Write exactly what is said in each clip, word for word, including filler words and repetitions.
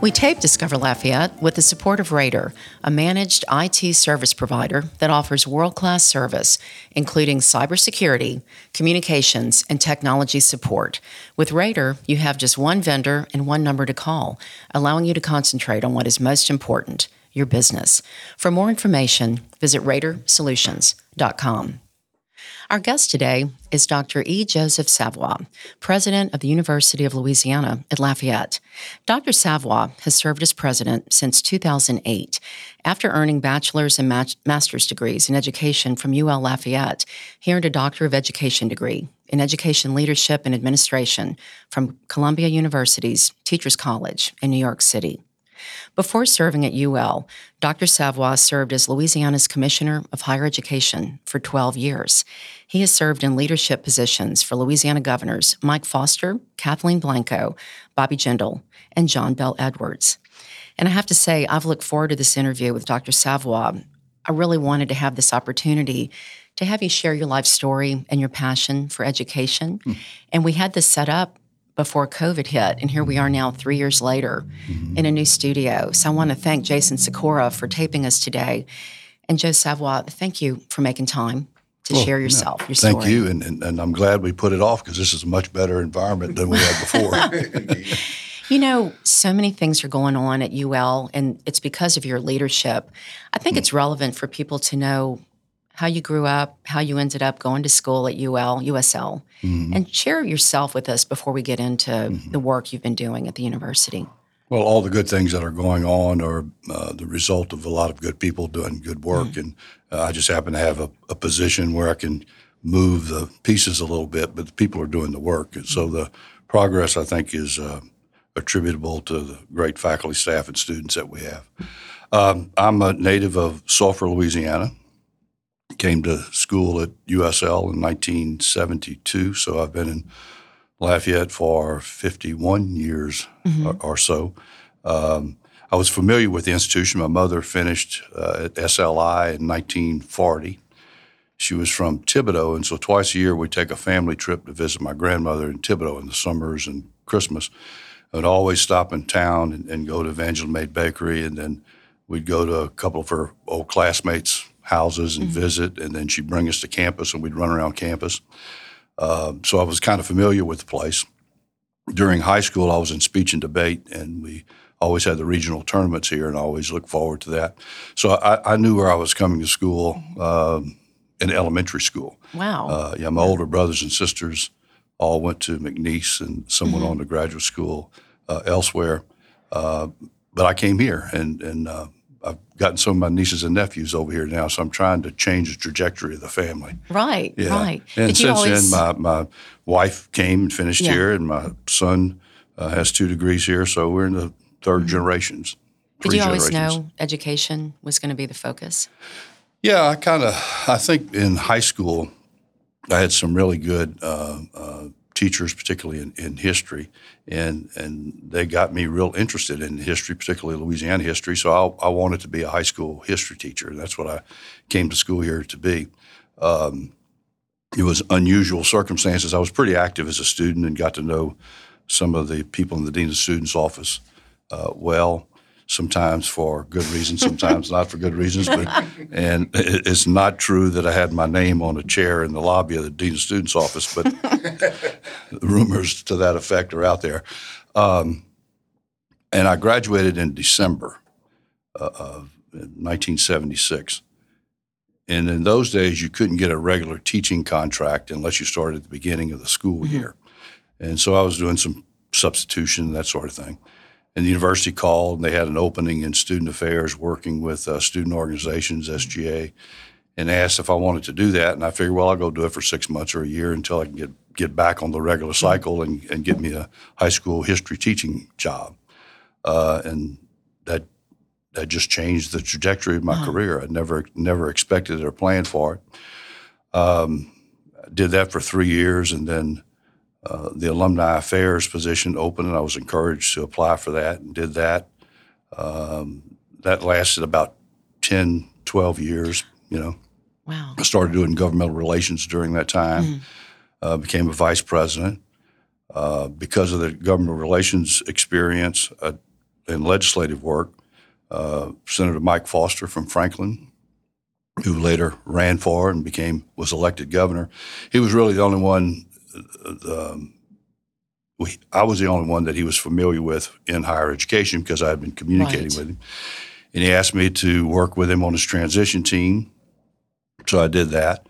We tape Discover Lafayette with the support of Raider, a managed I T service provider that offers world-class service, including cybersecurity, communications, and technology support. With Raider, you have just one vendor and one number to call, allowing you to concentrate on what is most important, your business. For more information, visit Raider Solutions dot com. Our guest today is Doctor E. Joseph Savoie, president of the University of Louisiana at Lafayette. Doctor Savoie has served as president since two thousand eight. After earning bachelor's and ma- master's degrees in education from U L Lafayette, he earned a Doctor of Education degree in Education Leadership and Administration from Columbia University's Teachers College in New York City. Before serving at U L, Doctor Savoie served as Louisiana's Commissioner of Higher Education for twelve years. He has served in leadership positions for Louisiana governors Mike Foster, Kathleen Blanco, Bobby Jindal, and John Bel Edwards. And I have to say, I've looked forward to this interview with Doctor Savoie. I really wanted to have this opportunity to have you share your life story and your passion for education. Mm. And we had this set up before COVID hit, and here we are now three years later mm-hmm. in a new studio. So I want to thank Jason Sikora for taping us today. And Joe Savoie, thank you for making time to well, share yourself, no, your thank story. Thank you, and, and, and I'm glad we put it off because this is a much better environment than we had before. You know, so many things are going on at U L, and it's because of your leadership. I think mm. it's relevant for people to know how you grew up, how you ended up going to school at U L, U S L, mm-hmm. and share yourself with us before we get into mm-hmm. the work you've been doing at the university. Well, all the good things that are going on are uh, the result of a lot of good people doing good work, mm-hmm. and uh, I just happen to have a, a position where I can move the pieces a little bit, but the people are doing the work. And so the progress, I think, is uh, attributable to the great faculty, staff, and students that we have. Um, I'm a native of Sulphur, Louisiana. Came to school at U S L in nineteen seventy-two, so I've been in Lafayette for fifty-one years mm-hmm. or, or so. Um, I was familiar with the institution. My mother finished uh, at S L I in nineteen forty. She was from Thibodaux, and so twice a year we take a family trip to visit my grandmother in Thibodaux in the summers and Christmas. I would always stop in town and, and go to Evangeline Maid Bakery, and then we'd go to a couple of her old classmates' houses and mm-hmm. visit, and then she'd bring us to campus, and we'd run around campus. Uh, so I was kind of familiar with the place. During high school, I was in speech and debate, and we always had the regional tournaments here, and I always looked forward to that. So I, I knew where I was coming to school um, in elementary school. Wow. Uh, yeah, my older brothers and sisters all went to McNeese, and some mm-hmm. went on to graduate school uh, elsewhere. Uh, but I came here, and and uh, I've gotten some of my nieces and nephews over here now, so I'm trying to change the trajectory of the family. Right, yeah. right. And Did since always... then, my, my wife came and finished yeah. here, and my son uh, has two degrees here, so we're in the third mm-hmm. generations. Did you always know education was going to be the focus? Yeah, I kind of, I think in high school, I had some really good uh, uh, teachers, particularly in, in history, and and they got me real interested in history, particularly Louisiana history. So I, I wanted to be a high school history teacher. That's what I came to school here to be. Um, it was unusual circumstances. I was pretty active as a student and got to know some of the people in the dean of students' office uh, well, sometimes for good reasons, sometimes not for good reasons. But and it's not true that I had my name on a chair in the lobby of the dean of students' office, but rumors to that effect are out there. Um, and I graduated in December uh, of nineteen seventy-six. And in those days, you couldn't get a regular teaching contract unless you started at the beginning of the school mm-hmm. year. And so I was doing some substitution, that sort of thing. And the university called, and they had an opening in student affairs working with uh, student organizations, S G A, and asked if I wanted to do that. And I figured, well, I'll go do it for six months or a year until I can get get back on the regular cycle and, and get me a high school history teaching job. Uh, and that that just changed the trajectory of my wow. career. I never never expected it or planned for it. Um, did that for three years, and then uh, the alumni affairs position opened, and I was encouraged to apply for that and did that. Um, that lasted about ten, twelve years, you know. Wow. I started doing governmental relations during that time, mm. uh, became a vice president. Uh, because of the government relations experience uh, and legislative work, uh, Senator Mike Foster from Franklin, who later ran for and became was elected governor, he was really the only one. Um, we, I was the only one that he was familiar with in higher education because I had been communicating right. with him, and he asked me to work with him on his transition team. So I did that,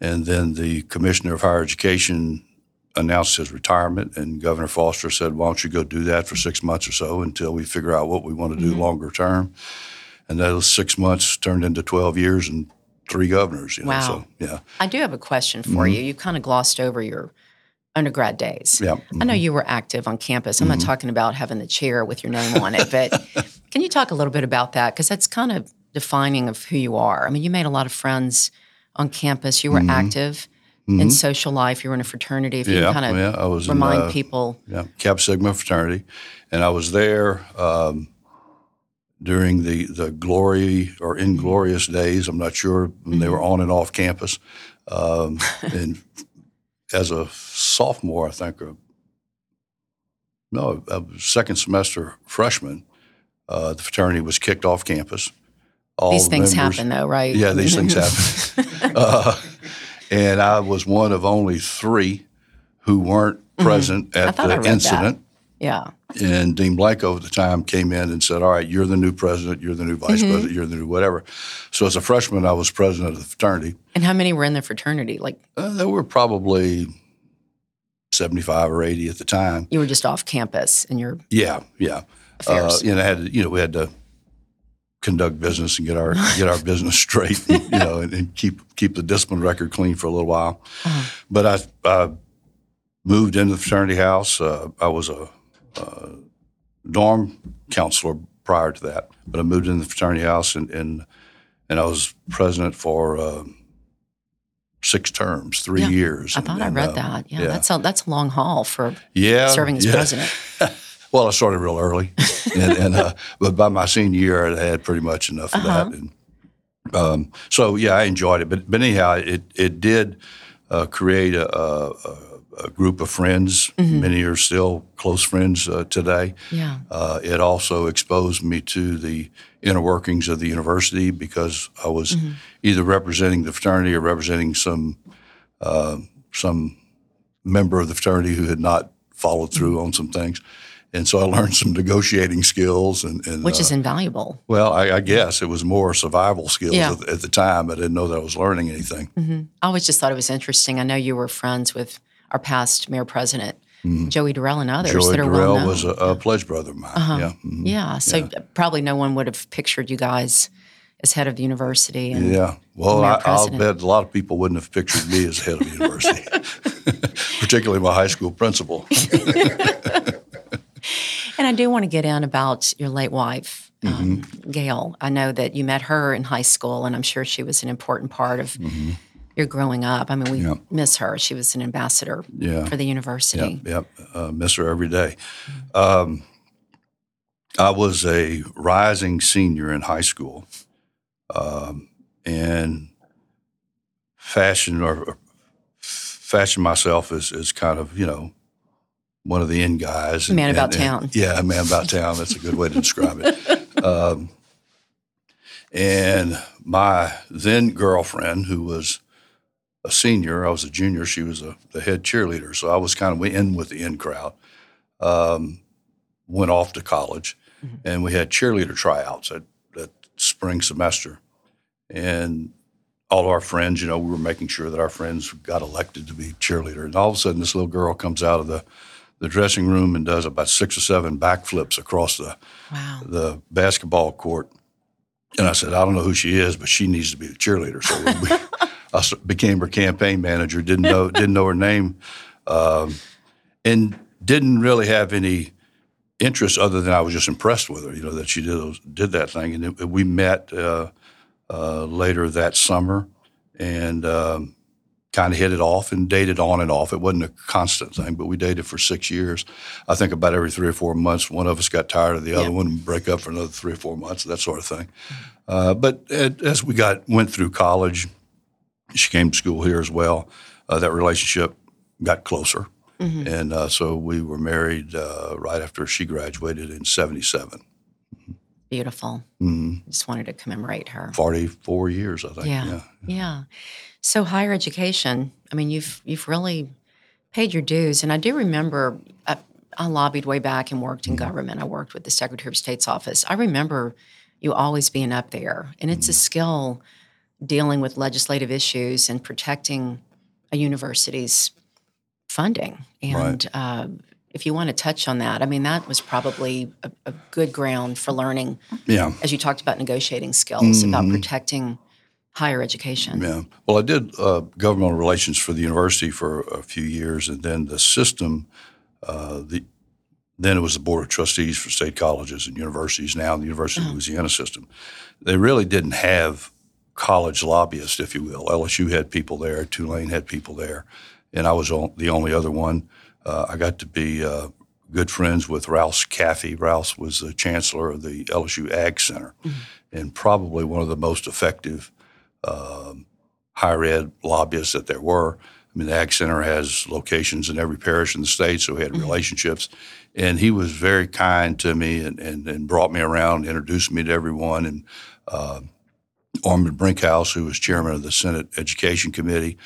and then the commissioner of higher education announced his retirement, and Governor Foster said, why don't you go do that for six months or so until we figure out what we want to do mm-hmm. longer term. And those six months turned into twelve years and three governors. You know, wow. So, yeah. I do have a question for mm-hmm. you. You kind of glossed over your undergrad days. Yeah. Mm-hmm. I know you were active on campus. I'm mm-hmm. not talking about having the chair with your name on it, but can you talk a little bit about that? Because that's kind of defining of who you are. I mean, you made a lot of friends on campus. You were mm-hmm. active. Mm-hmm. In social life, you were in a fraternity. If you yeah, kind of yeah, I was remind in, uh, people, yeah, Cap Sigma fraternity, and I was there um, during the the glory or inglorious days. I'm not sure when mm-hmm. they were on and off campus. Um, and as a sophomore, I think, or no, a second semester freshman, uh, the fraternity was kicked off campus. All these things members, happen, though, right? Yeah, these things happen. uh, And I was one of only three who weren't present mm-hmm. at the incident. That. Yeah. And Dean Blanco at the time came in and said, all right, you're the new president, you're the new vice mm-hmm. president, you're the new whatever. So as a freshman, I was president of the fraternity. And how many were in the fraternity? Like uh, there were probably seventy-five or eighty at the time. You were just off campus and you're Yeah, yeah. Affairs. Uh, and I had, you know, we had to conduct business and get our get our business straight, and, you know, and, and keep keep the discipline record clean for a little while. Uh-huh. But I, I moved into the fraternity house. Uh, I was a, a dorm counselor prior to that, but I moved into the fraternity house and and, and I was president for uh, six terms, three yeah. years. I thought and, I read and, uh, that. Yeah, yeah, that's a that's a long haul for yeah, serving as yeah. president. Well, I started real early, and, and uh, but by my senior year, I had pretty much enough of uh-huh. that. And, um, so, yeah, I enjoyed it. But, but anyhow, it it did uh, create a, a, a group of friends. Mm-hmm. Many are still close friends uh, today. Yeah. Uh, it also exposed me to the inner workings of the university because I was mm-hmm. either representing the fraternity or representing some uh, some member of the fraternity who had not followed through mm-hmm. on some things. And so I learned some negotiating skills. and, and Which is uh, invaluable. Well, I, I guess it was more survival skills yeah. at, at the time. I didn't know that I was learning anything. Mm-hmm. I always just thought it was interesting. I know you were friends with our past mayor president, mm-hmm. Joey Durel and others Joey that are Durel well known. Joey Durel was a, a pledge brother of mine. Uh-huh. Yeah. Mm-hmm. yeah, so yeah. probably no one would have pictured you guys as head of the university. And yeah, well, I, I'll bet a lot of people wouldn't have pictured me as head of the university, particularly my high school principal. And I do want to get in about your late wife, um, mm-hmm. Gail. I know that you met her in high school, and I'm sure she was an important part of mm-hmm. your growing up. I mean, we yep. miss her. She was an ambassador yeah. for the university. Yep, yep. Uh, miss her every day. Mm-hmm. Um, I was a rising senior in high school, um, and fashioned or fashioned myself as, as kind of, you know, one of the end guys. Man and, about and, town. And, yeah, man about town. That's a good way to describe it. Um, and my then girlfriend, who was a senior, I was a junior, she was a, the head cheerleader. So I was kind of in with the in crowd, um, went off to college, mm-hmm. and we had cheerleader tryouts at, at spring semester. And all of our friends, you know, we were making sure that our friends got elected to be cheerleader. And all of a sudden, this little girl comes out of the the dressing room and does about six or seven backflips across the wow. the basketball court. And I said, I don't know who she is, but she needs to be the cheerleader. So we, I became her campaign manager. Didn't know didn't know her name, um, and didn't really have any interest other than I was just impressed with her. You know that she did did that thing, and it, we met uh, uh, later that summer, and um, kind of hit it off and dated on and off. It wasn't a constant thing, but we dated for six years. I think about every three or four months, one of us got tired of the other yeah. one and break up for another three or four months, that sort of thing. Mm-hmm. Uh, but at, as we got went through college, she came to school here as well. Uh, that relationship got closer. Mm-hmm. And uh, so we were married uh, right after she graduated in seventy-seven. Beautiful. Mm-hmm. Just wanted to commemorate her. forty-four years, I think. Yeah. yeah, yeah. So higher education. I mean, you've you've really paid your dues. And I do remember I, I lobbied way back and worked in mm-hmm. government. I worked with the Secretary of State's office. I remember you always being up there. And it's mm-hmm. a skill dealing with legislative issues and protecting a university's funding. And right. uh, if you want to touch on that, I mean, that was probably a, a good ground for learning, yeah. as you talked about negotiating skills, mm-hmm. about protecting higher education. Yeah. Well, I did uh, governmental relations for the university for a few years, and then the system, uh, the then it was the Board of Trustees for state colleges and universities, now the University oh. of Louisiana system. They really didn't have college lobbyists, if you will. L S U had people there. Tulane had people there. And I was the only other one. Uh, I got to be uh, good friends with Rouse Caffey. Rouse was the chancellor of the L S U Ag Center mm-hmm. and probably one of the most effective um, higher ed lobbyists that there were. I mean, the Ag Center has locations in every parish in the state, so we had mm-hmm. relationships. And he was very kind to me and, and, and brought me around, introduced me to everyone. And uh, Ormond Brinkhouse, who was chairman of the Senate Education Committee,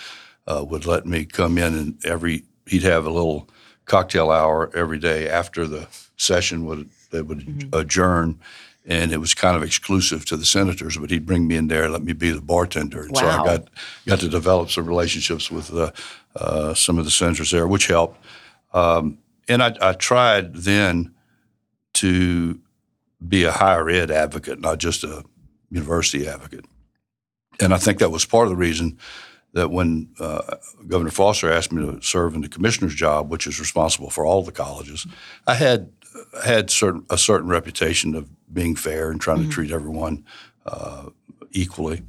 Uh, would let me come in and every he'd have a little cocktail hour every day after the session would they would mm-hmm. adjourn, and it was kind of exclusive to the senators, but he'd bring me in there and let me be the bartender. And wow. so I got got to develop some relationships with uh, uh, some of the senators there, which helped. Um, and I, I tried then to be a higher ed advocate, not just a university advocate. And I think that was part of the reason that when uh, Governor Foster asked me to serve in the commissioner's job, which is responsible for all the colleges, I had had certain a certain reputation of being fair and trying mm-hmm. to treat everyone uh, equally.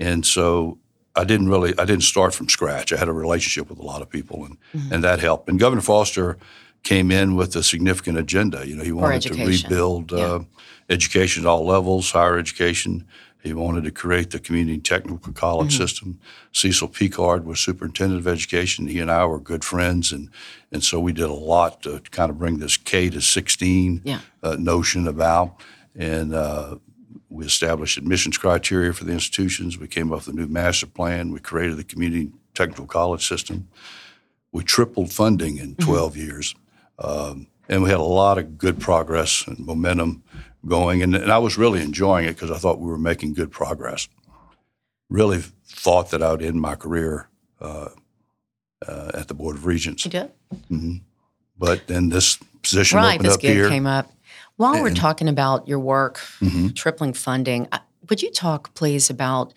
And so I didn't really, I didn't start from scratch. I had a relationship with a lot of people, and, mm-hmm. and that helped. And Governor Foster came in with a significant agenda. You know, he wanted to rebuild yeah. uh, education at all levels, higher education. He wanted to create the community technical college mm-hmm. system. Cecil Picard was superintendent of education. He and I were good friends, and and so we did a lot to kind of bring this K to sixteen yeah. uh, notion about. And uh, we established admissions criteria for the institutions. We came up with a new master plan. We created the community technical college system. We tripled funding in twelve mm-hmm. years. Um, and we had a lot of good progress and momentum going, and, and I was really enjoying it because I thought we were making good progress. Really thought that I would end my career uh, uh, at the Board of Regents. You did? Mm-hmm. But then this position right, opened this up gig here. Came up. While and, we're talking about your work, mm-hmm. tripling funding, would you talk, please, about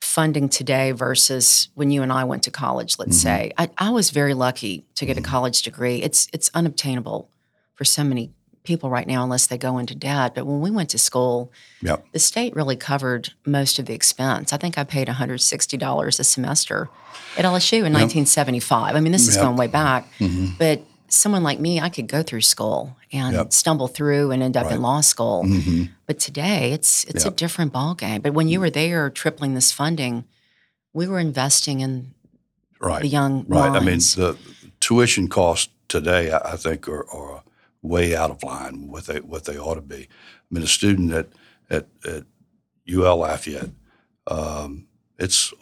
funding today versus when you and I went to college, let's mm-hmm. say? I, I was very lucky to get mm-hmm. a college degree. It's, it's unobtainable for so many people right now unless they go into debt. But when we went to school, yep. the state really covered most of the expense. I think I paid one hundred sixty dollars a semester at L S U in yep. nineteen seventy-five. I mean, this yep. is going way back. Mm-hmm. But someone like me, I could go through school and yep. stumble through and end up right. in law school. Mm-hmm. But today, it's it's yep. a different ballgame. But when you were there tripling this funding, we were investing in right. the young right. minds. I mean, the tuition costs today, I think, are, are way out of line with what they, what they ought to be. I mean, a student at at, at U L Lafayette, um, it's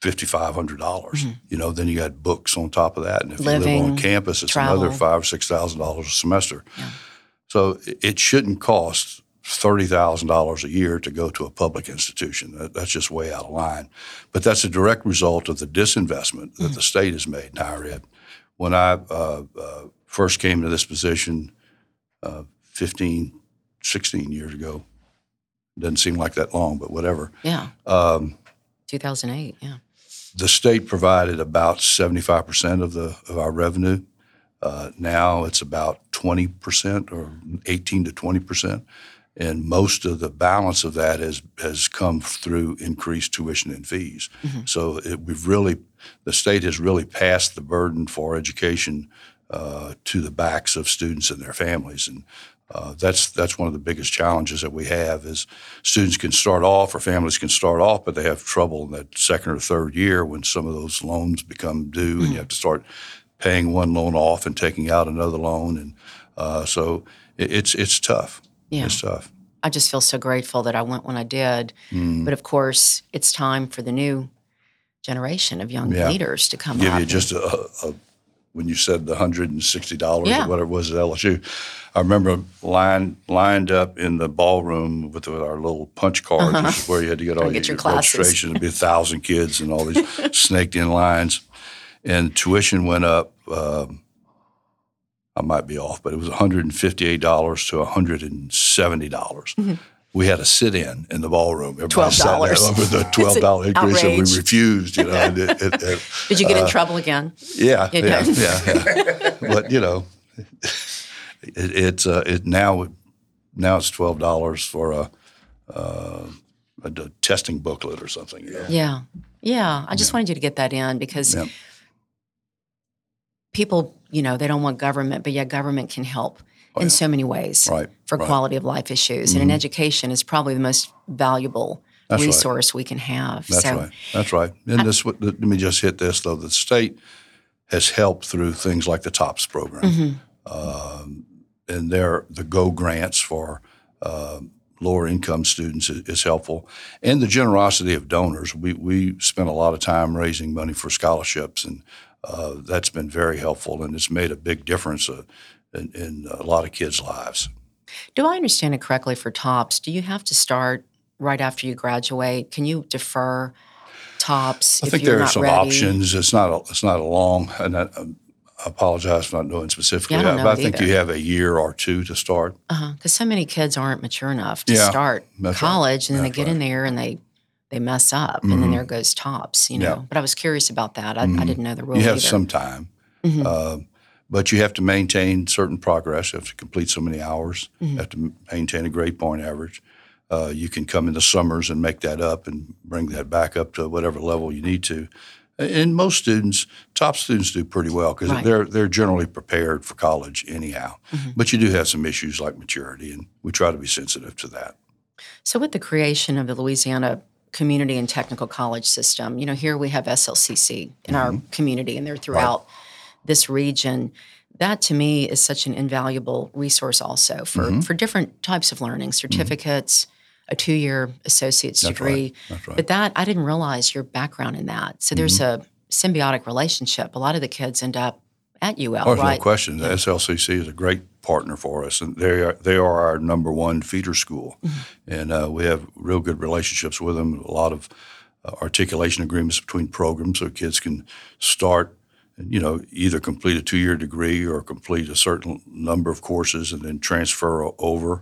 fifty-five hundred dollars. Mm-hmm. You know, then you got books on top of that, and if Living, you live on campus, it's travel. Another five or six thousand dollars a semester. Yeah. So it shouldn't cost thirty thousand dollars a year to go to a public institution. That, that's just way out of line. But that's a direct result of the disinvestment that mm-hmm. the state has made in higher ed. When I uh, uh, first came to this position uh, fifteen, sixteen years ago, doesn't seem like that long, but whatever. Yeah. Um, two thousand eight, yeah. The state provided about seventy-five percent of the of our revenue. Uh, now it's about twenty percent or eighteen to twenty percent. And most of the balance of that has, has come through increased tuition and fees. Mm-hmm. So it, we've really, the state has really passed the burden for education uh, to the backs of students and their families. And uh, that's that's one of the biggest challenges that we have is students can start off or families can start off, but they have trouble in that second or third year when some of those loans become due mm-hmm. and you have to start paying one loan off and taking out another loan. And uh, so it, it's it's tough. Yeah. It's tough. I just feel so grateful that I went when I did. Mm. But, of course, it's time for the new generation of young yeah. leaders to come Give up. Give you just a, a – when you said the one hundred sixty dollars yeah. or whatever it was at L S U, I remember line, lined up in the ballroom with, with our little punch cards uh-huh. where you had to get all get your, your registration. It'd be one thousand kids and all these snaked-in lines. And tuition went up um, – I might be off, but it was one hundred fifty-eight dollars to one hundred seventy dollars. Mm-hmm. We had a sit-in in the ballroom. Everybody twelve dollars. Sat there over the twelve dollars increase, and we refused. You know, and it, it, it, Did you get uh, in trouble again? Yeah, you know? yeah, yeah. yeah. But you know, it's it, uh, it now now it's twelve dollars for a, uh, a a testing booklet or something. You know? Yeah, yeah. I just yeah. wanted you to get that in because. Yeah. People, you know, they don't want government, but yet government can help oh, in yeah. so many ways right, for right. quality of life issues. Mm-hmm. And an education is probably the most valuable That's resource right. we can have. That's so, right. That's right. And I, this, let me just hit this, though. The state has helped through things like the TOPS program. Mm-hmm. Um, and there, the Go Grants for uh, lower income students is, is helpful. And the generosity of donors. We, we spent a lot of time raising money for scholarships and Uh, that's been very helpful, and it's made a big difference uh, in, in a lot of kids' lives. Do I understand it correctly for TOPS? Do you have to start right after you graduate? Can you defer TOPS I if think you're there not are some ready? Options. It's not a, it's not a long, and I, I apologize for not knowing specifically, yeah, I don't know but I think either. You have a year or two to start. Uh-huh. Because so many kids aren't mature enough to yeah, start college, right. and then that's they get right. in there and they – They mess up, and mm-hmm. then there goes TOPS, you know. Yeah. But I was curious about that. I, mm-hmm. I didn't know the rule. You have either. Some time, mm-hmm. uh, but you have to maintain certain progress. You have to complete so many hours. Mm-hmm. You have to maintain a grade point average. Uh, you can come in the summers and make that up and bring that back up to whatever level you need to. And most students, TOPS students, do pretty well because right. they're they're generally prepared for college anyhow. Mm-hmm. But you do have some issues like maturity, and we try to be sensitive to that. So with the creation of the Louisiana Community and Technical College system. You know, here we have S L C C in mm-hmm. our community, and they're throughout right. this region. That, to me, is such an invaluable resource also for, mm-hmm. for different types of learning, certificates, mm-hmm. a two-year associate's That's degree. Right. That's right. But that, I didn't realize your background in that. So there's mm-hmm. a symbiotic relationship. A lot of the kids end up at U L, oh, right? No question. The S L C C is a great partner for us, and they are they are our number one feeder school, mm-hmm. and uh, we have real good relationships with them. A lot of uh, articulation agreements between programs, so kids can start, you know, either complete a two-year degree or complete a certain number of courses and then transfer over.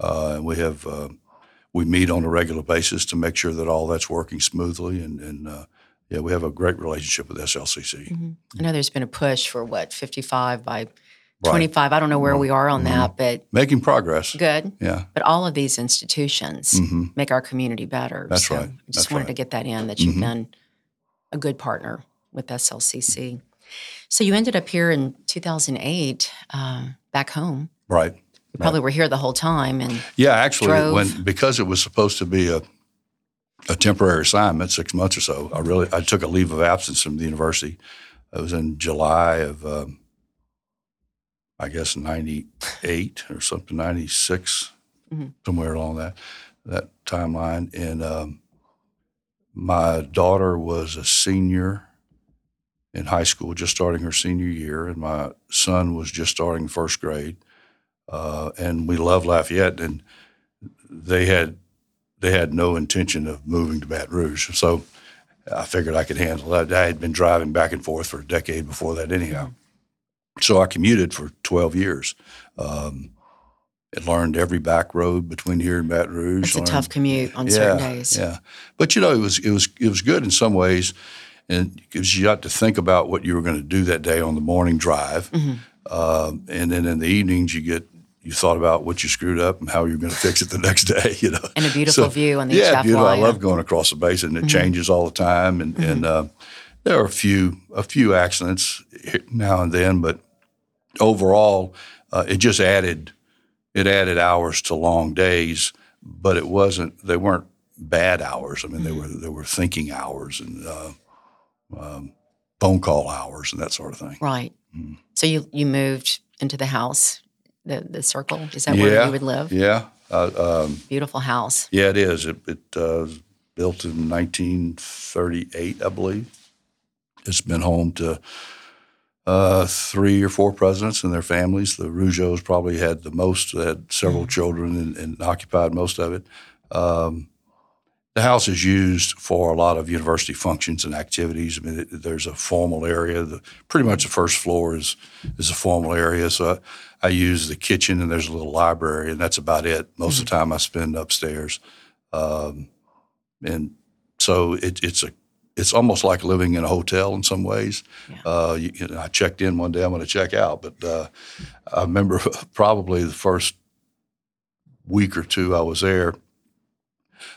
Uh, and we have uh, we meet on a regular basis to make sure that all that's working smoothly and and. Uh, Yeah, we have a great relationship with S L C C. Mm-hmm. I know there's been a push for, what, fifty-five by twenty-five. Right. I don't know where mm-hmm. we are on mm-hmm. that, but— Making progress. Good. Yeah. But all of these institutions mm-hmm. make our community better. That's so right. I just That's wanted right. to get that in, that you've mm-hmm. been a good partner with S L C C. So you ended up here in two thousand eight, uh, back home. Right. You right. probably were here the whole time and Yeah, actually, drove. when because it was supposed to be a— A temporary assignment, six months or so. I really, I took a leave of absence from the university. It was in July of, um, I guess, ninety-eight or something, ninety-six, mm-hmm. somewhere along that that timeline. And um, my daughter was a senior in high school, just starting her senior year, and my son was just starting first grade. Uh, and we loved Lafayette, and they had. They had no intention of moving to Baton Rouge. So I figured I could handle that. I had been driving back and forth for a decade before that anyhow. So I commuted for twelve years. Um, I learned every back road between here and Baton Rouge. It's a tough commute on yeah, certain days. Yeah. But, you know, it was it was, it was good in some ways. And because you got to think about what you were going to do that day on the morning drive. Mm-hmm. Um, and then in the evenings you get – you thought about what you screwed up and how you're going to fix it the next day, you know. And a beautiful so, view on the yeah, beautiful. Line. I love going across the basin. It mm-hmm. changes all the time, and mm-hmm. and uh, there are a few a few accidents now and then, but overall, uh, it just added it added hours to long days. But it wasn't; they weren't bad hours. I mean, mm-hmm. they were they were thinking hours and uh, um, phone call hours and that sort of thing. Right. Mm-hmm. So you you moved into the house. The the circle, is that yeah, where you would live? Yeah. Uh, um, Beautiful house. Yeah, it is. It, it uh, was built in nineteen thirty-eight, I believe. It's been home to uh, three or four presidents and their families. The Rougeaus probably had the most, had several mm-hmm. children and, and occupied most of it. Um, the house is used for a lot of university functions and activities. I mean, it, there's a formal area. The, pretty much the first floor is is a formal area, so I, I use the kitchen, and there's a little library, and that's about it. Most mm-hmm. of the time I spend upstairs. Um, and so it, it's a it's almost like living in a hotel in some ways. Yeah. Uh, you, you know, I checked in one day. I'm going to check out. But uh, I remember probably the first week or two I was there,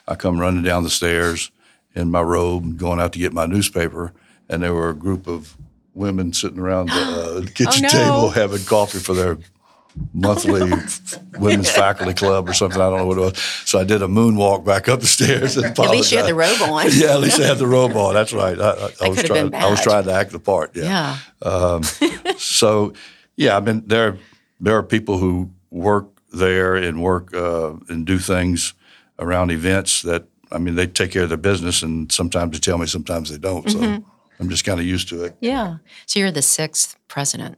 I come running down the stairs in my robe going out to get my newspaper, and there were a group of women sitting around the uh, kitchen oh, no. table having coffee for their monthly oh, no. women's faculty club or something. I don't know what it was. So I did a moonwalk back up the stairs. And at least you had the robe on. Yeah, at least I had the robe on. That's right. I, I, I was trying. I was trying to act the part. Yeah. yeah. Um, so, yeah, I mean, there there are people who work there and work uh, and do things around events that, I mean, they take care of their business, and sometimes they tell me, sometimes they don't. Mm-hmm. So. I'm just kind of used to it. Yeah. So you're the sixth president.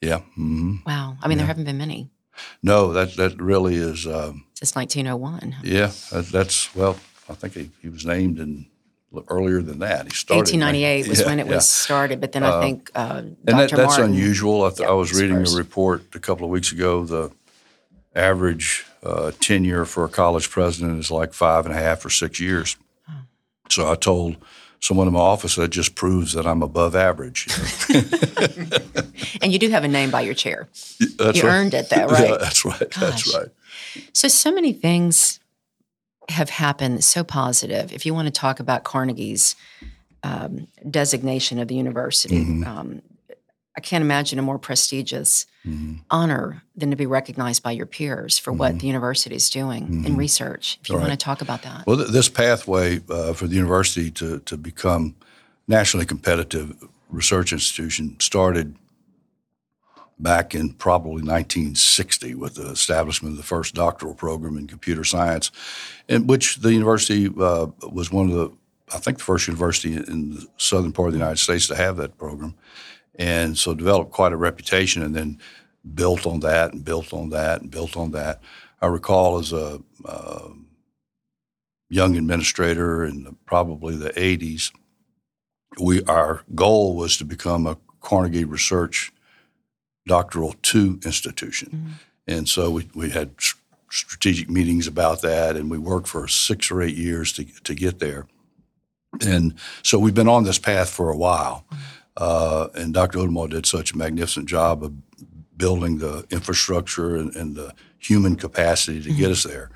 Yeah. Mm-hmm. Wow. I mean, yeah. there haven't been many. No, that that really is. Um, Since nineteen oh one. Yeah. That, that's, well, I think he, he was named in earlier than that. He started. eighteen ninety-eight in, was yeah, when it yeah. was started, but then I think uh, uh, Doctor And that, that's Martin, unusual. I, th- yeah, I was reading first. a report a couple of weeks ago. The average uh, tenure for a college president is like five and a half or six years. Oh. So I told someone in my office, that just proves that I'm above average. You know? And you do have a name by your chair. That's you right. earned it, though, right? Yeah, that's right. Gosh. That's right. So, so many things have happened so positive. If you want to talk about Carnegie's um, designation of the university, mm-hmm. um, I can't imagine a more prestigious mm-hmm. honor than to be recognized by your peers for mm-hmm. what the university is doing mm-hmm. in research. If you All want right. to talk about that. Well, th- this pathway uh, for the university to, to become nationally competitive research institution started back in probably nineteen sixty with the establishment of the first doctoral program in computer science, in which the university uh, was one of the, I think, the first university in the southern part of the United States to have that program. And so developed quite a reputation, and then built on that and built on that and built on that. I recall as a uh, young administrator in the, probably the eighties, we our goal was to become a Carnegie Research Doctoral two institution. Mm-hmm. And so we, we had strategic meetings about that, and we worked for six or eight years to, to get there. And so we've been on this path for a while. Mm-hmm. Uh, and Doctor Odomar did such a magnificent job of building the infrastructure and, and the human capacity to mm-hmm. get us there.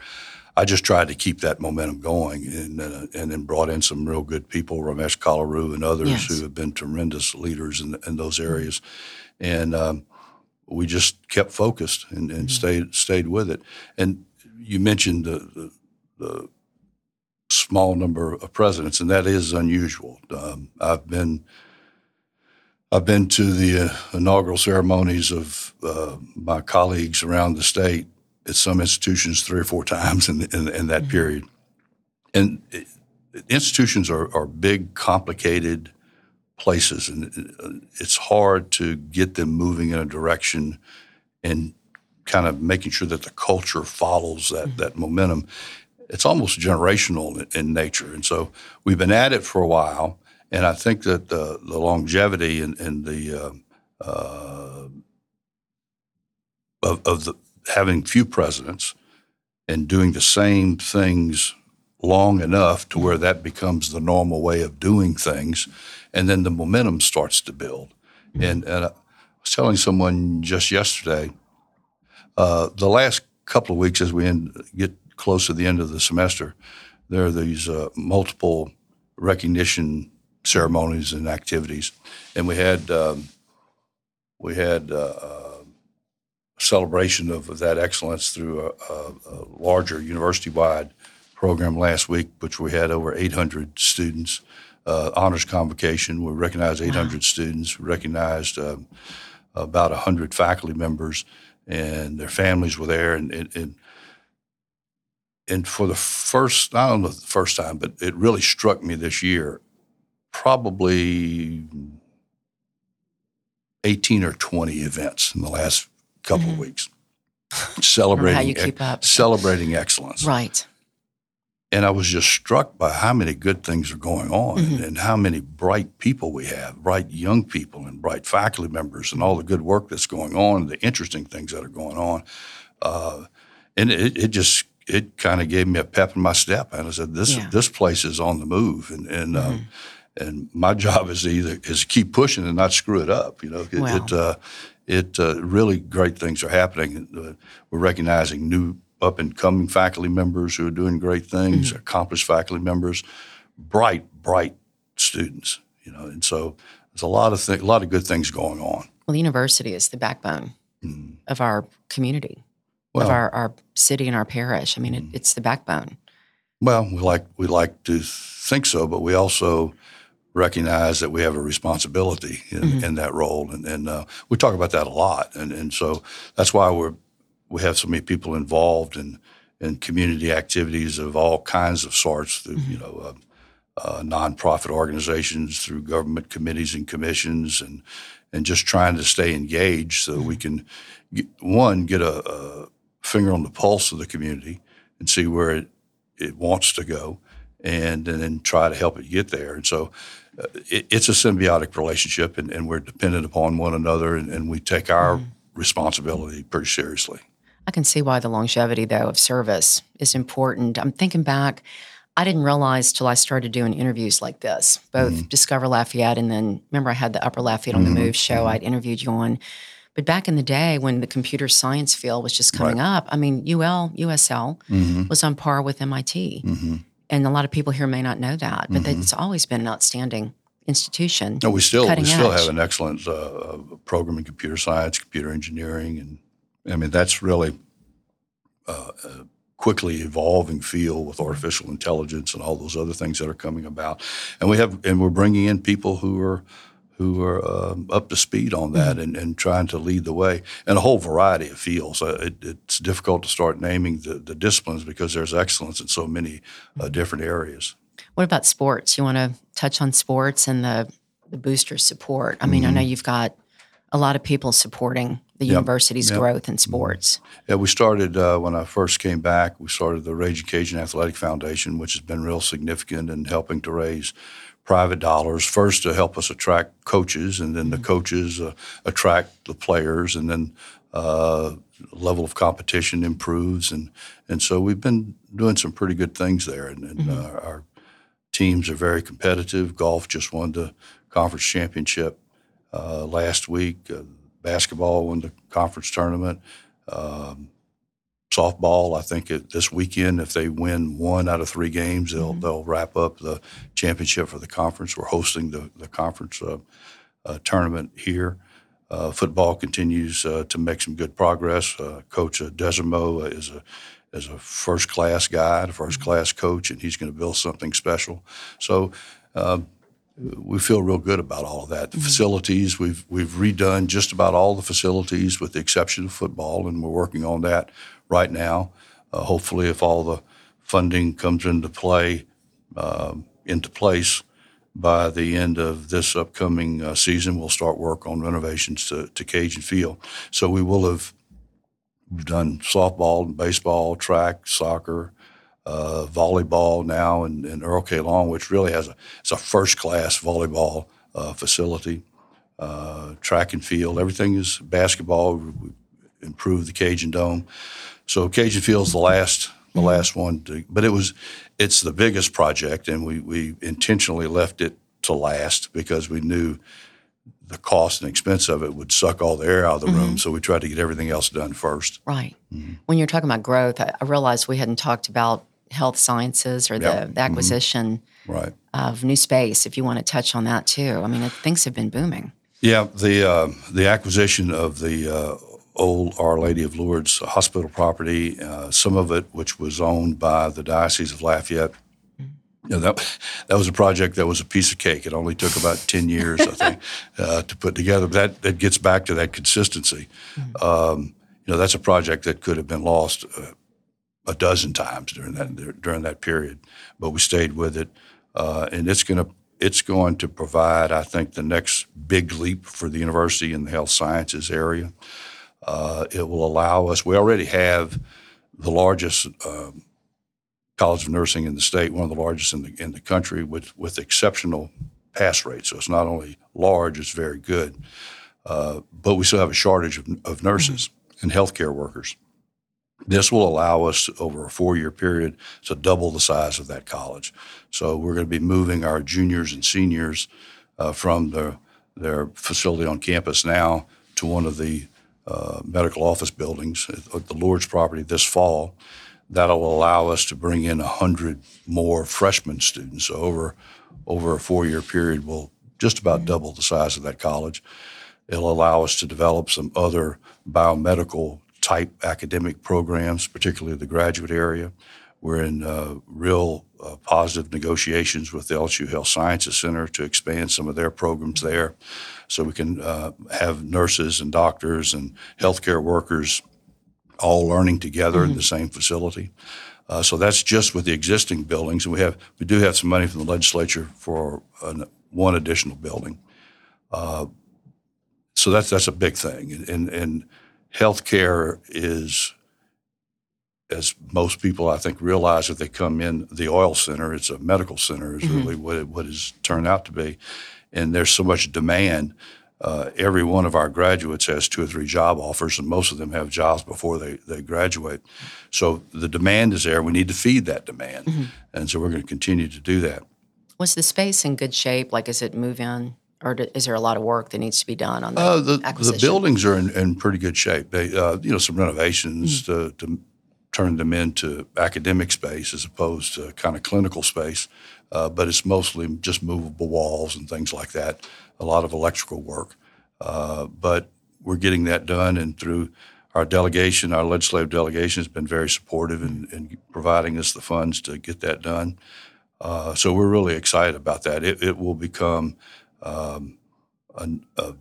I just tried to keep that momentum going, and uh, and then brought in some real good people, Ramesh Kalaru and others yes. who have been tremendous leaders in, in those areas. And um, we just kept focused and, and mm-hmm. stayed stayed with it. And you mentioned the, the, the small number of presidents, and that is unusual. Um, I've been... I've been to the uh, inaugural ceremonies of uh, my colleagues around the state at some institutions three or four times in, in, in that mm-hmm. period. And it, institutions are, are big, complicated places, and it's hard to get them moving in a direction and kind of making sure that the culture follows that, mm-hmm. that momentum. It's almost generational in, in nature. And so we've been at it for a while. And I think that the, the longevity and, and the uh, uh, of, of the, having few presidents and doing the same things long enough to where that becomes the normal way of doing things, and then the momentum starts to build. Mm-hmm. And, and I was telling someone just yesterday, Uh, the last couple of weeks as we end, get close to the end of the semester, there are these uh, multiple recognition ceremonies and activities. And we had um, we had uh, a celebration of that excellence through a, a, a larger university-wide program last week, which we had over eight hundred students. Uh, honors convocation, we recognized eight hundred wow. students, we recognized um, about one hundred faculty members, and their families were there. And, and and for the first, I don't know the first time, but it really struck me this year, probably eighteen or twenty events in the last couple mm-hmm. of weeks, celebrating, how you keep up. celebrating excellence. Right. And I was just struck by how many good things are going on mm-hmm. and how many bright people we have, bright young people and bright faculty members and all the good work that's going on, the interesting things that are going on. Uh, and it, it just it kind of gave me a pep in my step. And I said, this yeah. this place is on the move. And and mm-hmm. um, and my job is to either is to keep pushing and not screw it up. You know, it, wow. it, uh, it uh, really great things are happening. Uh, we're recognizing new up-and-coming faculty members who are doing great things, mm-hmm. accomplished faculty members, bright, bright students, you know. And so there's a lot of th- a lot of good things going on. Well, the university is the backbone mm-hmm. of our community, well, of our, our city and our parish. I mean, mm-hmm. it, it's the backbone. Well, we like we like to think so, but we also recognize that we have a responsibility in, mm-hmm. in that role. And, and uh, we talk about that a lot. And, and so that's why we're We have so many people involved in, in community activities of all kinds of sorts, through mm-hmm. you know, uh, uh, nonprofit organizations, through government committees and commissions, and and just trying to stay engaged so mm-hmm. we can, get, one, get a, a finger on the pulse of the community and see where it, it wants to go, and, and then try to help it get there. And so uh, it, it's a symbiotic relationship, and, and we're dependent upon one another, and, and we take our mm-hmm. responsibility pretty seriously. I can see why the longevity, though, of service is important. I'm thinking back, I didn't realize till I started doing interviews like this, both mm-hmm. Discover Lafayette and then, remember I had the Upper Lafayette on mm-hmm. the Move show mm-hmm. I'd interviewed you on. But back in the day when the computer science field was just coming right. up, I mean, U L, U S L mm-hmm. was on par with M I T. Mm-hmm. And a lot of people here may not know that, but mm-hmm. it's always been an outstanding institution. No, we still, we still edge. have an excellent uh, program in computer science, computer engineering, and I mean, that's really uh, a quickly evolving field with artificial intelligence and all those other things that are coming about. And we have, and we're bringing in people who are who are um, up to speed on that mm-hmm. and, and trying to lead the way in a whole variety of fields. Uh, it, it's difficult to start naming the, the disciplines because there's excellence in so many uh, different areas. What about sports? You want to touch on sports and the, the booster support? I mean, mm-hmm. I know you've got a lot of people supporting the yep. university's yep. growth in sports. Yeah, we started, uh, when I first came back, we started the Raging Cajun Athletic Foundation, which has been real significant in helping to raise private dollars, first to help us attract coaches, and then mm-hmm. the coaches uh, attract the players, and then uh, level of competition improves. And, and so we've been doing some pretty good things there. And, and mm-hmm. uh, our teams are very competitive. Golf just won the conference championship Uh, last week. Uh, basketball won the conference tournament. Um, softball, I think it, this weekend, if they win one out of three games, they'll mm-hmm. they'll wrap up the championship for the conference. We're hosting the, the conference uh, uh, tournament here. Uh, football continues uh, to make some good progress. Uh, Coach Desimo is a is a first-class guy, a first-class coach, and he's going to build something special. So uh, we feel real good about all of that. The mm-hmm. facilities, we've we've redone just about all the facilities with the exception of football, and we're working on that right now. Uh, hopefully, if all the funding comes into play, uh, into place by the end of this upcoming uh, season, we'll start work on renovations to, to Cajun Field. So we will have done softball and baseball, track, soccer, Uh, volleyball now in, in Earl K. Long, which really has a it's a first-class volleyball uh, facility. Uh, track and field, everything is basketball. We improved the Cajun Dome, so Cajun Field's the last the last one. To, but it was it's the biggest project, and we we intentionally left it to last because we knew the cost and expense of it would suck all the air out of the mm-hmm. room. So we tried to get everything else done first. Right. Mm-hmm. When you're talking about growth, I, I realized we hadn't talked about health sciences or yeah. the, the acquisition mm-hmm. right. of new space, if you want to touch on that too. I mean, it, things have been booming. Yeah, the uh, the acquisition of the uh, old Our Lady of Lourdes hospital property, uh, some of it which was owned by the Diocese of Lafayette, you know, that that was a project that was a piece of cake. It only took about ten years, I think, uh, to put together. But that, that gets back to that consistency. Mm-hmm. Um, you know, that's a project that could have been lost uh, a dozen times during that during that period, but we stayed with it, uh, and it's going to. It's going to provide, I think, the next big leap for the university in the health sciences area. Uh, it will allow us, we already have the largest um, college of nursing in the state, one of the largest in the in the country with, with exceptional pass rates. So it's not only large, it's very good. Uh, but we still have a shortage of, of nurses mm-hmm. and healthcare workers. This will allow us, over a four-year period, to double the size of that college. So we're going to be moving our juniors and seniors uh, from the, their facility on campus now to one of the uh, medical office buildings at the Lourdes property this fall. That'll allow us to bring in one hundred more freshman students. So over, over a four-year period, we'll just about mm-hmm. double the size of that college. It'll allow us to develop some other biomedical type academic programs, particularly the graduate area. We're in uh, real uh, positive negotiations with the L S U Health Sciences Center to expand some of their programs there so we can uh, have nurses and doctors and healthcare workers all learning together mm-hmm. in the same facility. Uh, so that's just with the existing buildings. And we have we do have some money from the legislature for an, one additional building. Uh, so that's that's a big thing. And, and, and healthcare is, as most people I think realize if they come in, the oil center, it's a medical center is mm-hmm. really what it, what it's turned out to be. And there's so much demand. Uh, every one of our graduates has two or three job offers, and most of them have jobs before they, they graduate. So the demand is there. We need to feed that demand. Mm-hmm. And so we're going to continue to do that. Was the space in good shape? Like, is it move-in? Or is there a lot of work that needs to be done on the, uh, the acquisition? The buildings are in, in pretty good shape. They, uh, you know, some renovations mm-hmm. to, to turn them into academic space as opposed to kind of clinical space. Uh, but it's mostly just movable walls and things like that, a lot of electrical work. Uh, but we're getting that done, and through our delegation, our legislative delegation has been very supportive in, in providing us the funds to get that done. Uh, so we're really excited about that. It, it will become... Um, a, a,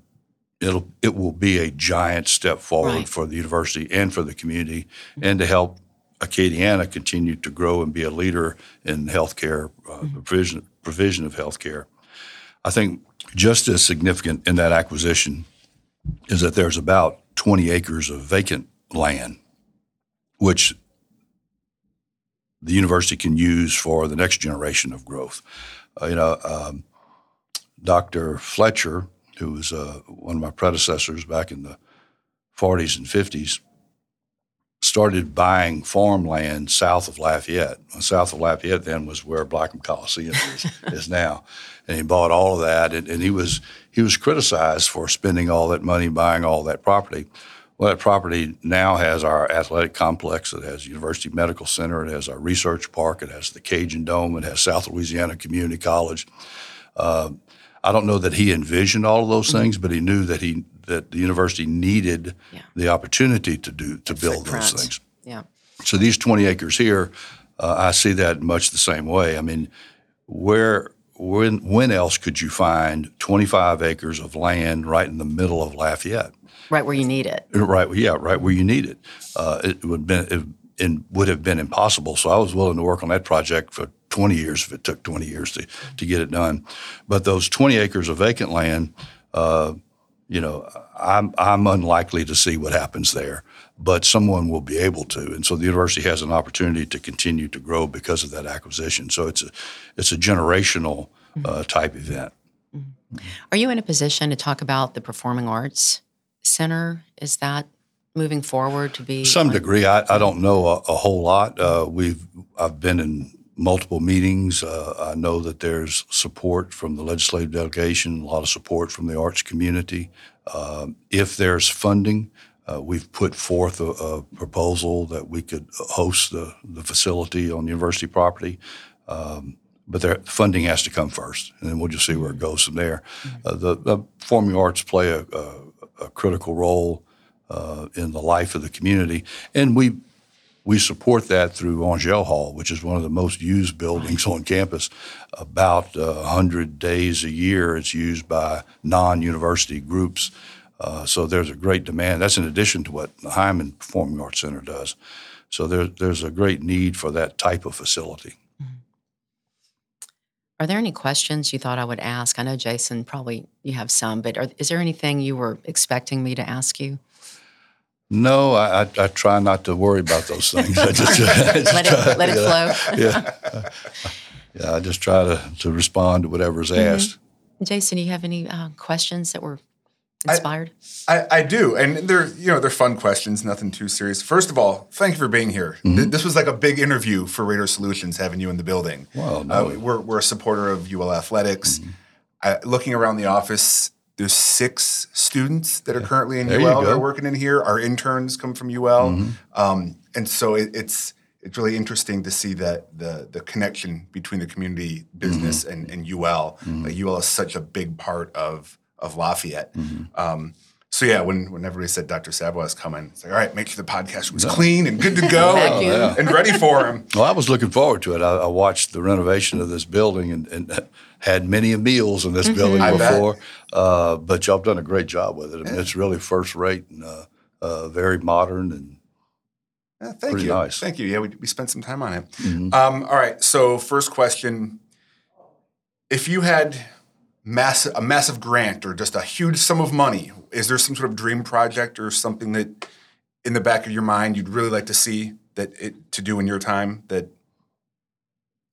it'll it will be a giant step forward right. for the university and for the community, mm-hmm. and to help Acadiana continue to grow and be a leader in healthcare uh, mm-hmm. provision provision of healthcare. I think just as significant in that acquisition is that there's about twenty acres of vacant land, which the university can use for the next generation of growth. Uh, you know. Um, Doctor Fletcher, who was uh, one of my predecessors back in the forties and fifties, started buying farmland south of Lafayette. South of Lafayette then was where Blackham Coliseum is, is now. And he bought all of that, and, and he was he was criticized for spending all that money buying all that property. Well, that property now has our athletic complex. It has University Medical Center. It has our research park. It has the Cajun Dome. It has South Louisiana Community College. Uh, I don't know that he envisioned all of those things, but he knew that he that the university needed yeah. the opportunity to do to That's build those things. Yeah. So these twenty acres here, uh, I see that much the same way. I mean, where when when else could you find twenty-five acres of land right in the middle of Lafayette? Right where you need it. Right. Yeah. Right where you need it. Uh, it would been. It, And would have been impossible. So I was willing to work on that project for twenty years if it took twenty years to, to get it done. But those twenty acres of vacant land, uh, you know, I'm, I'm unlikely to see what happens there, but someone will be able to. And so the university has an opportunity to continue to grow because of that acquisition. So it's a, it's a generational uh, type event. Are you in a position to talk about the Performing Arts Center? Is that moving forward to be some degree? I, I don't know a, a whole lot. Uh, we've I've been in multiple meetings. Uh, I know that there's support from the legislative delegation, a lot of support from the arts community. Uh, if there's funding, uh, we've put forth a, a proposal that we could host the, the facility on university property. Um, but their funding has to come first, and then we'll just see where it goes from there. Uh, the, the performing arts play a, a, a critical role uh, in the life of the community, and we we support that through Angell Hall, which is one of the most used buildings on campus. About uh, one hundred days a year it's used by non-university groups, uh, so there's a great demand. That's in addition to what the Hyman Performing Arts Center does. So there, there's a great need for that type of facility. Are there any questions you thought I would ask? I know, Jason, probably you have some, but are, is there anything you were expecting me to ask you? No, I, I, I try not to worry about those things. I just, I just let try, it, let yeah, it flow. Yeah, yeah. I just try to, to respond to whatever's mm-hmm. asked. Jason, do you have any uh, questions that were inspired? I, I, I do, and they're you know they're fun questions, nothing too serious. First of all, thank you for being here. Mm-hmm. This was like a big interview for Raider Solutions, having you in the building. Well, no. uh, we're we're a supporter of U L Athletics. Mm-hmm. Uh, looking around the office, there's six students that are yeah. currently in there U L that are working in here. Our interns come from U L, mm-hmm. um, and so it, it's it's really interesting to see that the the connection between the community business mm-hmm. and, and U L. Mm-hmm. Like, U L is such a big part of. of Lafayette. Mm-hmm. Um, so yeah, when, when everybody said Doctor Savoie is coming, it's like, all right, make sure the podcast was no. clean and good to go and, yeah. and ready for him. Well, I was looking forward to it. I, I watched the renovation of this building and, and had many meals in this mm-hmm. building I before, uh, but y'all have done a great job with it. I mean, yeah. It's really first rate and uh, uh, very modern and yeah, thank pretty you. nice. Thank you. Yeah, we, we spent some time on it. Mm-hmm. Um, all right, so first question. If you had... Mass, a massive grant or just a huge sum of money, is there some sort of dream project or something that in the back of your mind you'd really like to see that it, to do in your time that,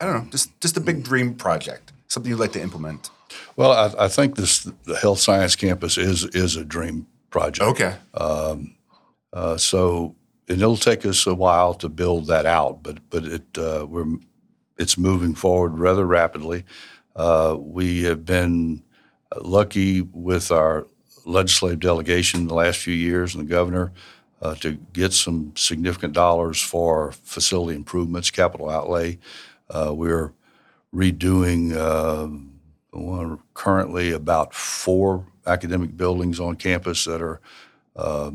I don't know, just, just a big dream project, something you'd like to implement? Well, I, I think this the health science campus is is a dream project. Okay. Um, uh, so and it'll take us a while to build that out, but but it uh, we're it's moving forward rather rapidly. Uh, we have been lucky with our legislative delegation the last few years and the governor uh, to get some significant dollars for facility improvements, capital outlay. Uh, we're redoing uh, currently about four academic buildings on campus that are uh,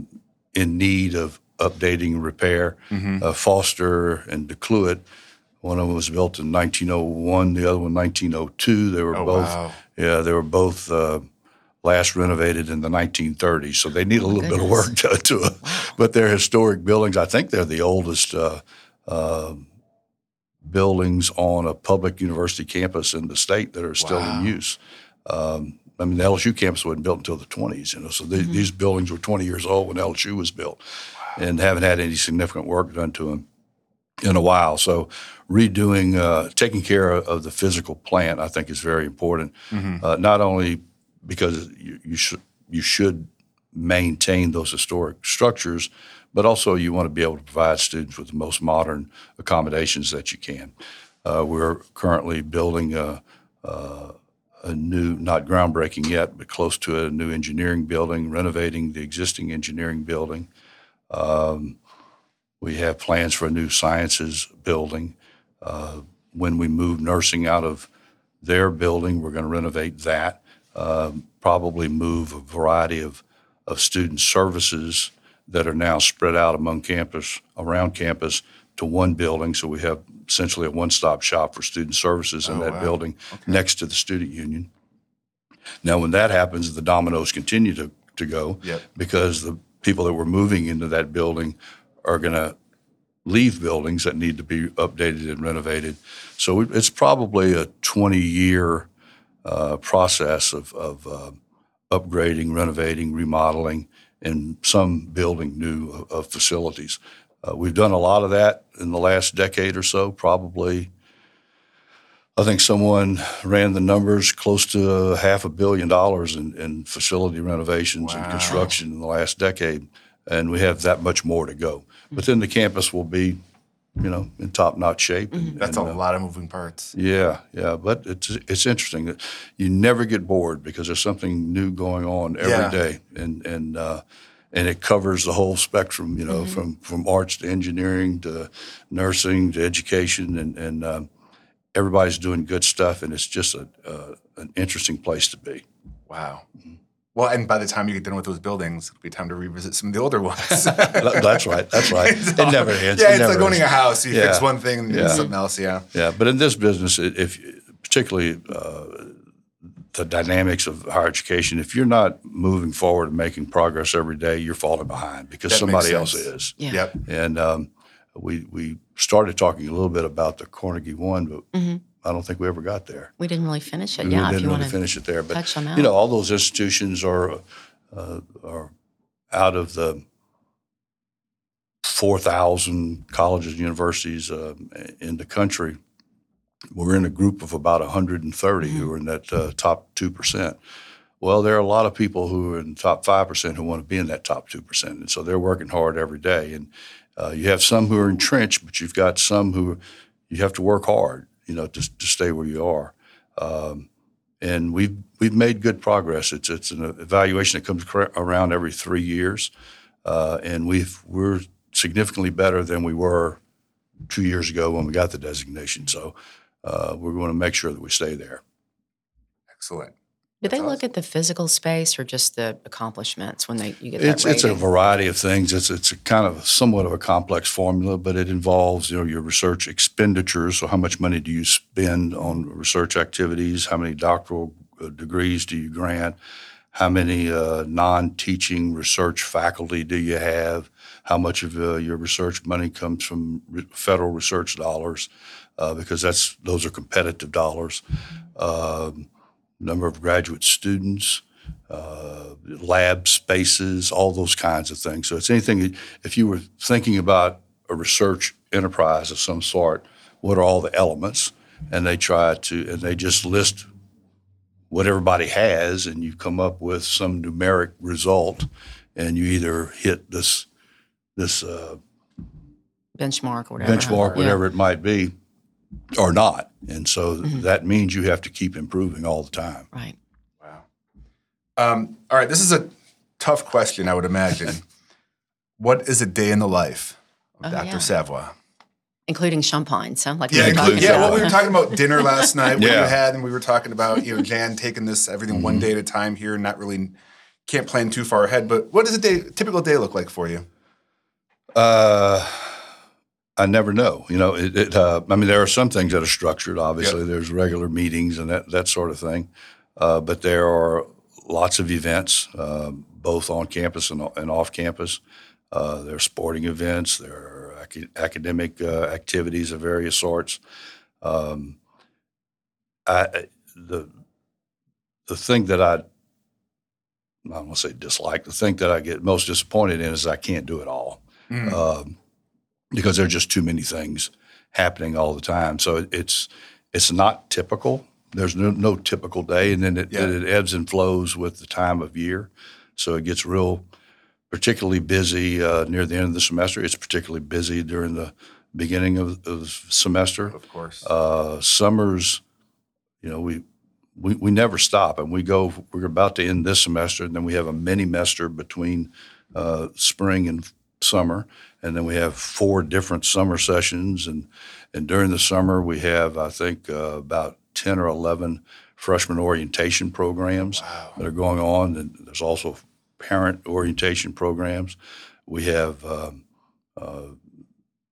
in need of updating and repair. Mm-hmm. Uh, Foster and DeCluet. One of them was built in nineteen oh one, the other one nineteen oh two. They were oh, both, wow. yeah, they were both uh, last renovated in the nineteen thirties, so they need a little Goodness. bit of work to, to wow. But they're historic buildings. I think they're the oldest uh, uh, buildings on a public university campus in the state that are still wow. in use. Um, I mean, the L S U campus wasn't built until the twenties, you know. So they, mm-hmm. these buildings were twenty years old when L S U was built, wow. and haven't had any significant work done to them in a while. So redoing, uh, taking care of the physical plant, I think is very important. Mm-hmm. Uh, not only because you, you should you should maintain those historic structures, but also you want to be able to provide students with the most modern accommodations that you can. Uh, we're currently building a, uh, a new, not groundbreaking yet, but close to it, a new engineering building, renovating the existing engineering building. Um, We have plans for a new sciences building. Uh, when we move nursing out of their building, we're going to renovate that, uh, probably move a variety of, of student services that are now spread out among campus, around campus, to one building. So we have essentially a one-stop shop for student services in oh, that wow. building okay. next to the student union. Now, when that happens, the dominoes continue to, to go yep. because the people that were moving into that building are going to leave buildings that need to be updated and renovated. So it's probably a twenty-year uh, process of, of uh, upgrading, renovating, remodeling, and some building new of, of facilities. Uh, we've done a lot of that in the last decade or so, probably. I think someone ran the numbers close to half a billion dollars in, in facility renovations wow. and construction in the last decade. And we have that much more to go. But then the campus will be you know, in top-notch shape. Mm-hmm. That's and, a uh, lot of moving parts. Yeah, yeah, but it's it's interesting. You never get bored because there's something new going on every yeah. day, and and uh, and it covers the whole spectrum. You know, mm-hmm. from from arts to engineering to nursing to education, and and um, everybody's doing good stuff, and it's just a uh, an interesting place to be. Wow. Mm-hmm. Well, and by the time you get done with those buildings, it'll be time to revisit some of the older ones. That's right. That's right. It never ends. Yeah, it it's never like owning ends. a house. You yeah. fix one thing and yeah. something else, yeah. Yeah, but in this business, if particularly uh, the dynamics of higher education, if you're not moving forward and making progress every day, you're falling behind because that somebody else is. Yeah. Yep. And um, we we started talking a little bit about the Carnegie One, but mm-hmm. I don't think we ever got there. We didn't really finish it. We yeah, didn't if you really want to finish it there. But touch them out. You know, all those institutions are uh, are out of the four thousand colleges and universities uh, in the country. We're in a group of about one hundred and thirty mm-hmm. who are in that uh, top two percent. Well, there are a lot of people who are in the top five percent who want to be in that top two percent, and so they're working hard every day. And uh, you have some who are entrenched, but you've got some who you have to work hard. You know, to, to stay where you are, um, and we've we've made good progress. It's it's an evaluation that comes around every three years, uh, and we've we're significantly better than we were two years ago when we got the designation. So uh, we're going to make sure that we stay there. Excellent. Do they awesome. look at the physical space or just the accomplishments when they you get that it's, rating? It's a variety of things. It's it's a kind of somewhat of a complex formula, but it involves you know your research expenditures. So how much money do you spend on research activities? How many doctoral degrees do you grant? How many uh, non-teaching research faculty do you have? How much of uh, your research money comes from re- federal research dollars? Uh, because that's those are competitive dollars. Uh, number of graduate students, uh, lab spaces, all those kinds of things. So it's anything, if you were thinking about a research enterprise of some sort, what are all the elements? And they try to, and they just list what everybody has, and you come up with some numeric result, and you either hit this, this uh, benchmark, or whatever, benchmark, whatever yeah. it might be, or not. And so mm-hmm. that means you have to keep improving all the time. Right. Wow. Um, all right. This is a tough question, I would imagine. What is a day in the life of oh, Doctor Yeah. Savoie? Including champagne. Sound like yeah, we were talking yeah, about. Yeah, well, we were talking about dinner last night. We yeah. had, and we were talking about, you know, Jan taking this everything mm-hmm. one day at a time here and not really can't plan too far ahead. But what does a day, typical day look like for you? Uh... I never know. You know, it, it, uh, I mean, there are some things that are structured, obviously. Yep. There's regular meetings and that, that sort of thing. Uh, but there are lots of events, uh, both on campus and, and off campus. Uh, there are sporting events. There are ac- academic uh, activities of various sorts. Um, I, the, the thing that I, I don't want to say dislike, the thing that I get most disappointed in is I can't do it all. Mm. Um, because there are just too many things happening all the time. So it's it's not typical. There's no, no typical day, and then it, yeah. it ebbs and flows with the time of year. So it gets real particularly busy uh, near the end of the semester. It's particularly busy during the beginning of the semester. Of course. Uh, summers, you know, we, we we never stop, and we go, we're about to end this semester, and then we have a mini-mester between uh, spring and summer, and then we have four different summer sessions, and and during the summer we have I think uh, about ten or eleven freshman orientation programs wow. that are going on, and there's also parent orientation programs. We have um, uh,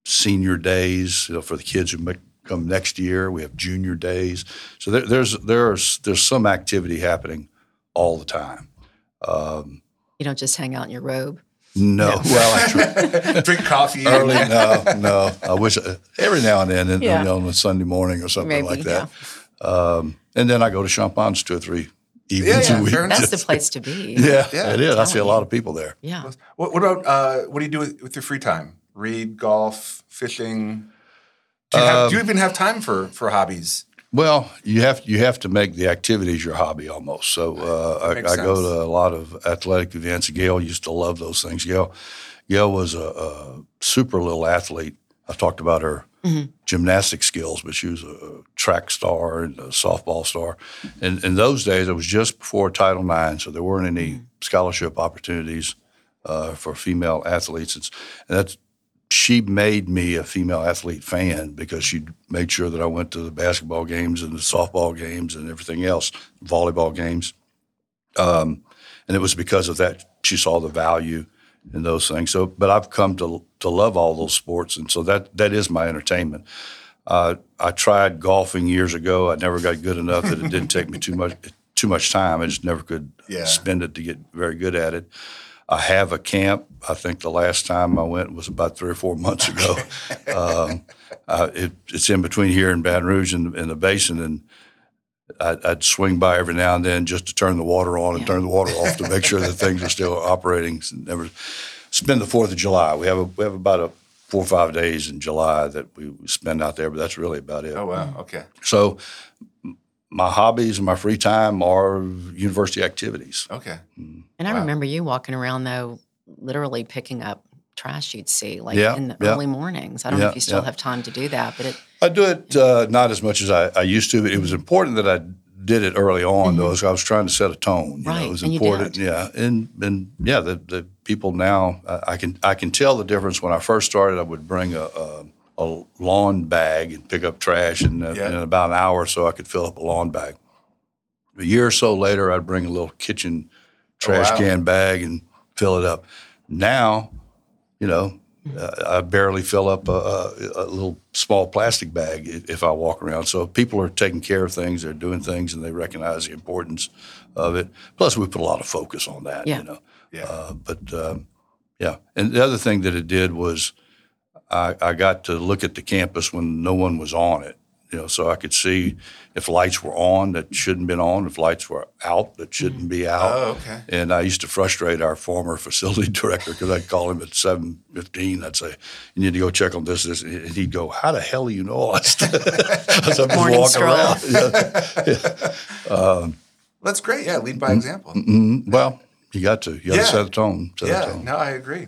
senior days, you know, for the kids who come next year. We have junior days, so there, there's there's there's some activity happening all the time. Um, you don't just hang out in your robe. No, yeah. well, I drink coffee early. No, no. I wish uh, every now and then, and, yeah. you know, on a Sunday morning or something Maybe, like that. Yeah. Um, and then I go to Champagne's two or three evenings yeah, yeah, a week. That's the place to be. Yeah, yeah it is. I see a lot of people there. Yeah. What, what about uh, what do you do with, with your free time? Read, golf, fishing. Do you, have, um, do you even have time for for hobbies? Well, you have you have to make the activities your hobby almost. So uh, I, I go to a lot of athletic events. Gail used to love those things. Gail, Gail was a, a super little athlete, I talked about her mm-hmm. gymnastic skills, but she was a track star and a softball star. And in those days, it was just before Title nine, so there weren't any scholarship opportunities uh, for female athletes. It's, and that's, she made me a female athlete fan because she made sure that I went to the basketball games and the softball games and everything else, volleyball games. Um, and it was because of that she saw the value in those things. So, but I've come to to love all those sports, and so that that is my entertainment. Uh, I tried golfing years ago. I never got good enough that it didn't take me too much too much time. I just never could yeah. spend it to get very good at it. I have a camp. I think the last time I went was about three or four months ago. um, uh, it, it's in between here in Baton Rouge and, and the basin, and I'd, I'd swing by every now and then just to turn the water on and yeah. turn the water off to make sure that things are still operating. Never spend the Fourth of July. We have a, we have about a four or five days in July that we spend out there, but that's really about it. Oh wow, okay. So my hobbies and my free time are university activities. Okay. And I wow. remember you walking around, though, literally picking up trash you'd see, like yeah, in the yeah. early mornings. I don't yeah, know if you still yeah. have time to do that, but it. I do it uh, not as much as I, I used to. It was important that I did it early on, mm-hmm. though, so I was trying to set a tone. You right, know, it was and important. You did. Yeah, and and yeah, the, the people now, I, I can I can tell the difference. When I first started, I would bring a. a a lawn bag and pick up trash in, uh, yeah. in about an hour or so I could fill up a lawn bag. A year or so later, I'd bring a little kitchen trash oh, wow. can bag and fill it up. Now, you know, uh, I barely fill up a, a, a little small plastic bag if I walk around. So people are taking care of things, they're doing things, and they recognize the importance of it. Plus, we put a lot of focus on that, yeah. you know. Yeah. Uh, but, um, yeah. And the other thing that it did was I, I got to look at the campus when no one was on it, you know, so I could see if lights were on that shouldn't have been on, if lights were out that shouldn't be out. Oh, okay. And I used to frustrate our former facility director because I'd call him at seven fifteen. I'd say, you need to go check on this, this. And he'd go, how the hell do you know all that stuff? I said, I'm just walking around. Yeah. Yeah. Um, That's great. Yeah, lead by mm, example. Mm, mm, well, you got to. You got yeah. to set a tone. Set yeah, a tone. No, I agree.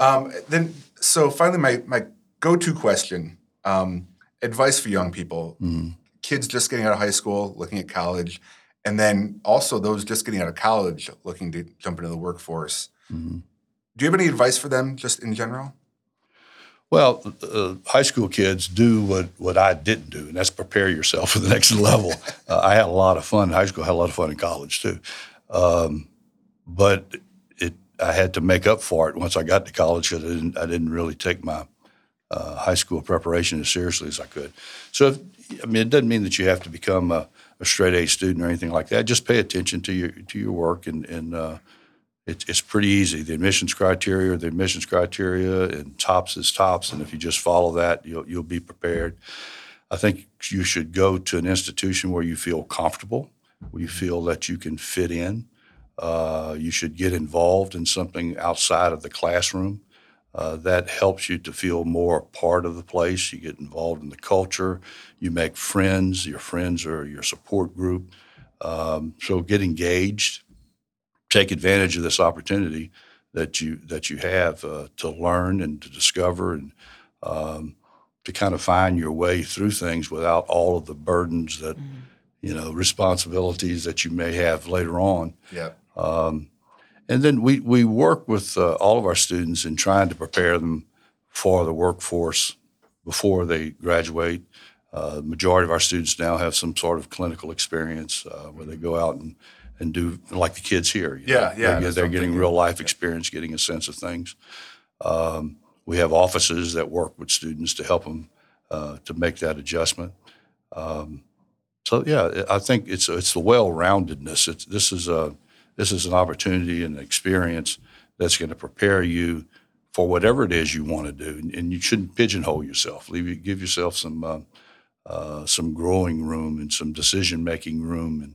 Um, then – So finally, my, my go-to question, um, advice for young people, mm. kids just getting out of high school, looking at college, and then also those just getting out of college looking to jump into the workforce. Mm. Do you have any advice for them just in general? Well, uh, high school kids do what, what I didn't do, and that's prepare yourself for the next level. Uh, I had a lot of fun in high school. I had a lot of fun in college too. Um, but – I had to make up for it once I got to college because I didn't, I didn't really take my uh, high school preparation as seriously as I could. So, if, I mean, it doesn't mean that you have to become a, a straight-A student or anything like that. Just pay attention to your to your work, and, and uh, it, it's pretty easy. The admissions criteria are the admissions criteria, and TOPS is TOPS, and if you just follow that, you'll you'll be prepared. I think you should go to an institution where you feel comfortable, where you feel that you can fit in. Uh, you should get involved in something outside of the classroom. Uh, that helps you to feel more a part of the place. You get involved in the culture. You make friends. Your friends are your support group. Um, so get engaged. Take advantage of this opportunity that you that you have uh, to learn and to discover and um, to kind of find your way through things without all of the burdens that, mm-hmm. you know, responsibilities that you may have later on. Yeah. Um, and then we, we work with uh, all of our students in trying to prepare them for the workforce before they graduate. Uh, the majority of our students now have some sort of clinical experience uh, where they go out and, and do, like the kids here. You yeah, know? yeah. They're, they're getting real-life experience, getting a sense of things. Um, we have offices that work with students to help them uh, to make that adjustment. Um, so, yeah, I think it's it's the well-roundedness. It's, this is a... This is an opportunity and an experience that's going to prepare you for whatever it is you want to do, and, and you shouldn't pigeonhole yourself. Leave, give yourself some uh, uh, some growing room and some decision making room, and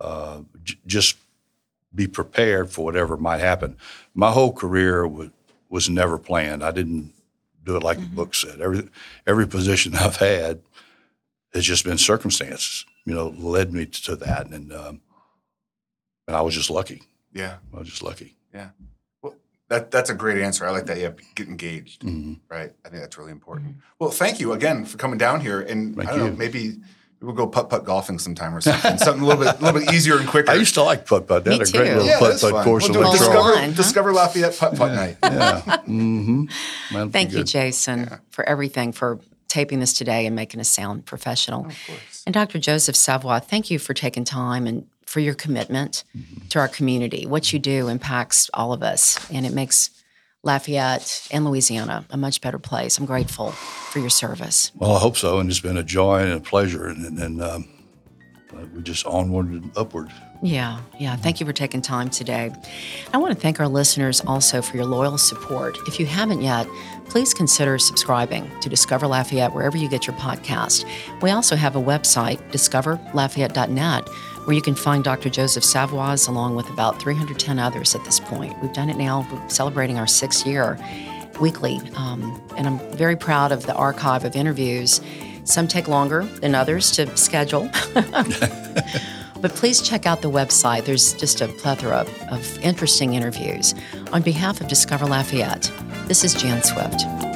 uh, j- just be prepared for whatever might happen. My whole career was was never planned. I didn't do it like mm-hmm. the book said. Every every position I've had has just been circumstances, you know, led me to that, and. Um, And I was just lucky. Yeah. I was just lucky. Yeah. Well, That that's a great answer. I like that. Yeah, get engaged. Mm-hmm. Right. I think that's really important. Mm-hmm. Well, thank you again for coming down here. And thank I don't you. know, maybe we'll go putt putt golfing sometime or something. something a little bit a little bit easier and quicker. I used to like putt putt. That's a great little yeah, putt putt course. We'll Discover, on, huh? Discover Lafayette putt putt yeah. night. Yeah. mm-hmm. Thank you, Jason, yeah. for everything, for taping this today and making us sound professional. Of course. And Doctor Joseph Savoie, thank you for taking time and for your commitment mm-hmm. to our community. What you do impacts all of us, and it makes Lafayette and Louisiana a much better place. I'm grateful for your service. Well, I hope so, and it's been a joy and a pleasure, and, and um, we're just onward and upward. Yeah, yeah. Thank you for taking time today. I want to thank our listeners also for your loyal support. If you haven't yet, please consider subscribing to Discover Lafayette wherever you get your podcast. We also have a website, discover lafayette dot net, where you can find Doctor Joseph Savoie's along with about three hundred ten others at this point. We've done it now. We're celebrating our sixth year weekly, um, and I'm very proud of the archive of interviews. Some take longer than others to schedule. But please check out the website. There's just a plethora of, of interesting interviews. On behalf of Discover Lafayette, this is Jan Swift.